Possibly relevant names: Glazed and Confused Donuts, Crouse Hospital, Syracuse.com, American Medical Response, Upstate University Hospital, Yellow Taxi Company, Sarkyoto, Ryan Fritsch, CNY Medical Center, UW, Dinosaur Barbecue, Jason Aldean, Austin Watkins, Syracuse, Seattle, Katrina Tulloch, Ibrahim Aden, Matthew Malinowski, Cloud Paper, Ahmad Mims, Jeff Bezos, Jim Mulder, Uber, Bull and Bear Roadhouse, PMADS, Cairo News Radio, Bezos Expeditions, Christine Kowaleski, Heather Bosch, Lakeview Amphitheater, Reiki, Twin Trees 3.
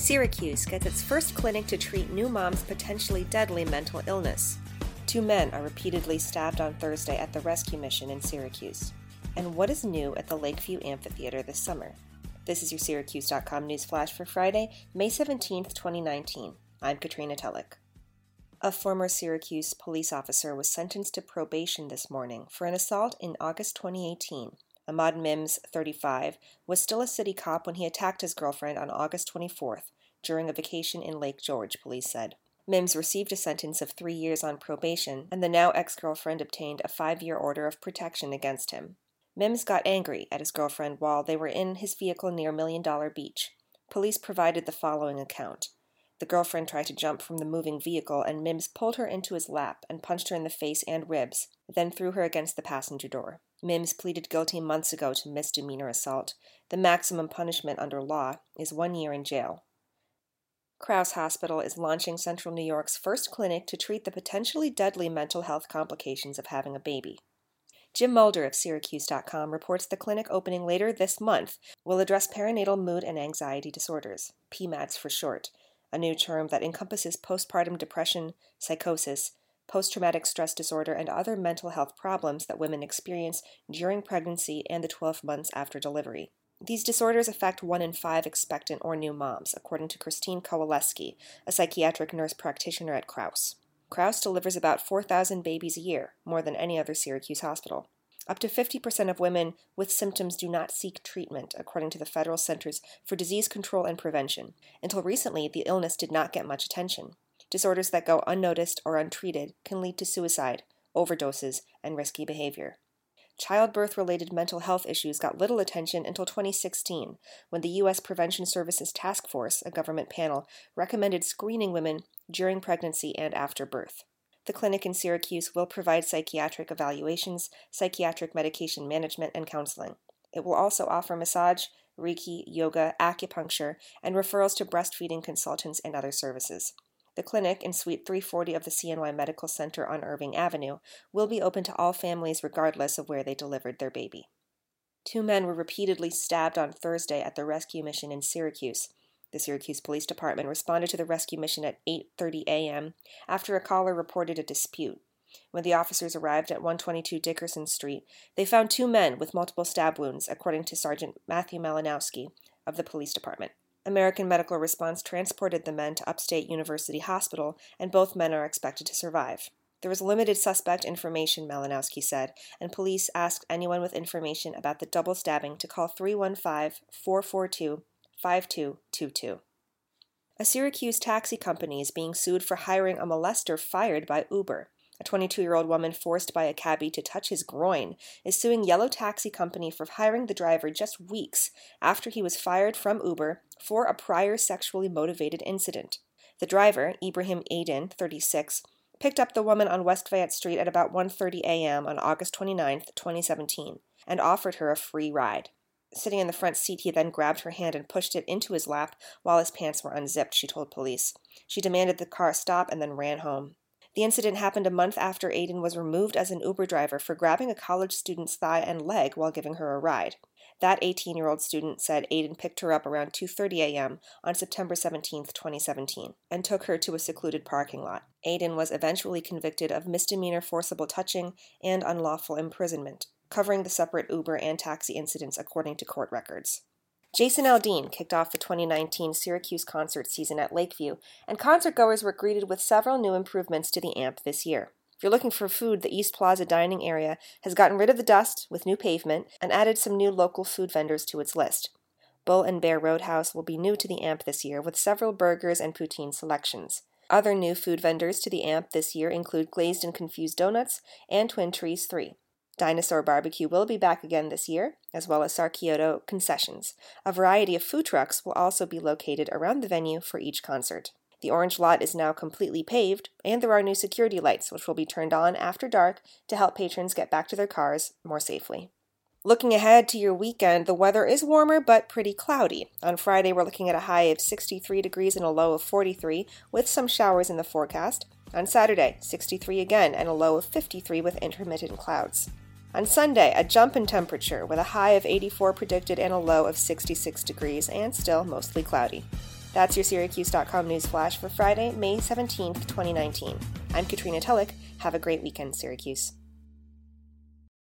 Syracuse gets its first clinic to treat new mom's potentially deadly mental illness. 2 men are repeatedly stabbed on Thursday at the rescue mission in Syracuse. And what is new at the Lakeview Amphitheater this summer? This is your Syracuse.com news flash for Friday, May 17, 2019. I'm Katrina Tulloch. A former Syracuse police officer was sentenced to probation this morning for an assault in August 2018. Ahmad Mims, 35, was still a city cop when he attacked his girlfriend on August 24th during a vacation in Lake George, police said. Mims received a sentence of 3 years on probation, and the now ex-girlfriend obtained a 5-year order of protection against him. Mims got angry at his girlfriend while they were in his vehicle near Million Dollar Beach. Police provided the following account. The girlfriend tried to jump from the moving vehicle, and Mims pulled her into his lap and punched her in the face and ribs, then threw her against the passenger door. Mims pleaded guilty months ago to misdemeanor assault. The maximum punishment under law is 1 year in jail. Crouse Hospital is launching Central New York's first clinic to treat the potentially deadly mental health complications of having a baby. Jim Mulder of Syracuse.com reports the clinic opening later this month will address perinatal mood and anxiety disorders, PMADS for short, a new term that encompasses postpartum depression, psychosis, post-traumatic stress disorder, and other mental health problems that women experience during pregnancy and the 12 months after delivery. These disorders affect 1 in 5 expectant or new moms, according to Christine Kowaleski, a psychiatric nurse practitioner at Crouse. Crouse delivers about 4,000 babies a year, more than any other Syracuse hospital. Up to 50% of women with symptoms do not seek treatment, according to the Federal Centers for Disease Control and Prevention. Until recently, the illness did not get much attention. Disorders that go unnoticed or untreated can lead to suicide, overdoses, and risky behavior. Childbirth-related mental health issues got little attention until 2016, when the U.S. Prevention Services Task Force, a government panel, recommended screening women during pregnancy and after birth. The clinic in Syracuse will provide psychiatric evaluations, psychiatric medication management, and counseling. It will also offer massage, Reiki, yoga, acupuncture, and referrals to breastfeeding consultants and other services. The clinic in Suite 340 of the CNY Medical Center on Irving Avenue will be open to all families regardless of where they delivered their baby. 2 men were repeatedly stabbed on Thursday at the rescue mission in Syracuse. The Syracuse Police Department responded to the rescue mission at 8:30 a.m. after a caller reported a dispute. When the officers arrived at 122 Dickerson Street, they found 2 men with multiple stab wounds, according to Sergeant Matthew Malinowski of the Police Department. American Medical Response transported the men to Upstate University Hospital, and both men are expected to survive. There was limited suspect information, Malinowski said, and police asked anyone with information about the double stabbing to call 315-442-5222. A Syracuse taxi company is being sued for hiring a molester fired by Uber. A 22-year-old woman forced by a cabbie to touch his groin is suing Yellow Taxi Company for hiring the driver just weeks after he was fired from Uber for a prior sexually motivated incident. The driver, Ibrahim Aden, 36, picked up the woman on West Fayette Street at about 1:30 a.m. on August 29, 2017, and offered her a free ride. Sitting in the front seat, he then grabbed her hand and pushed it into his lap while his pants were unzipped, she told police. She demanded the car stop and then ran home. The incident happened a month after Aden was removed as an Uber driver for grabbing a college student's thigh and leg while giving her a ride. That 18-year-old student said Aden picked her up around 2:30 a.m. on September 17, 2017, and took her to a secluded parking lot. Aden was eventually convicted of misdemeanor forcible touching and unlawful imprisonment, covering the separate Uber and taxi incidents according to court records. Jason Aldean kicked off the 2019 Syracuse concert season at Lakeview, and concertgoers were greeted with several new improvements to the amp this year. If you're looking for food, the East Plaza dining area has gotten rid of the dust with new pavement and added some new local food vendors to its list. Bull and Bear Roadhouse will be new to the amp this year with several burgers and poutine selections. Other new food vendors to the amp this year include Glazed and Confused Donuts and Twin Trees 3. Dinosaur Barbecue will be back again this year, as well as Sarkyoto concessions. A variety of food trucks will also be located around the venue for each concert. The orange lot is now completely paved, and there are new security lights which will be turned on after dark to help patrons get back to their cars more safely. Looking ahead to your weekend, the weather is warmer but pretty cloudy. On Friday, we're looking at a high of 63 degrees and a low of 43, with some showers in the forecast. On Saturday, 63 again and a low of 53 with intermittent clouds. On Sunday, a jump in temperature with a high of 84 predicted and a low of 66 degrees and still mostly cloudy. That's your Syracuse.com news flash for Friday, May 17th, 2019. I'm Katrina Tulloch. Have a great weekend, Syracuse.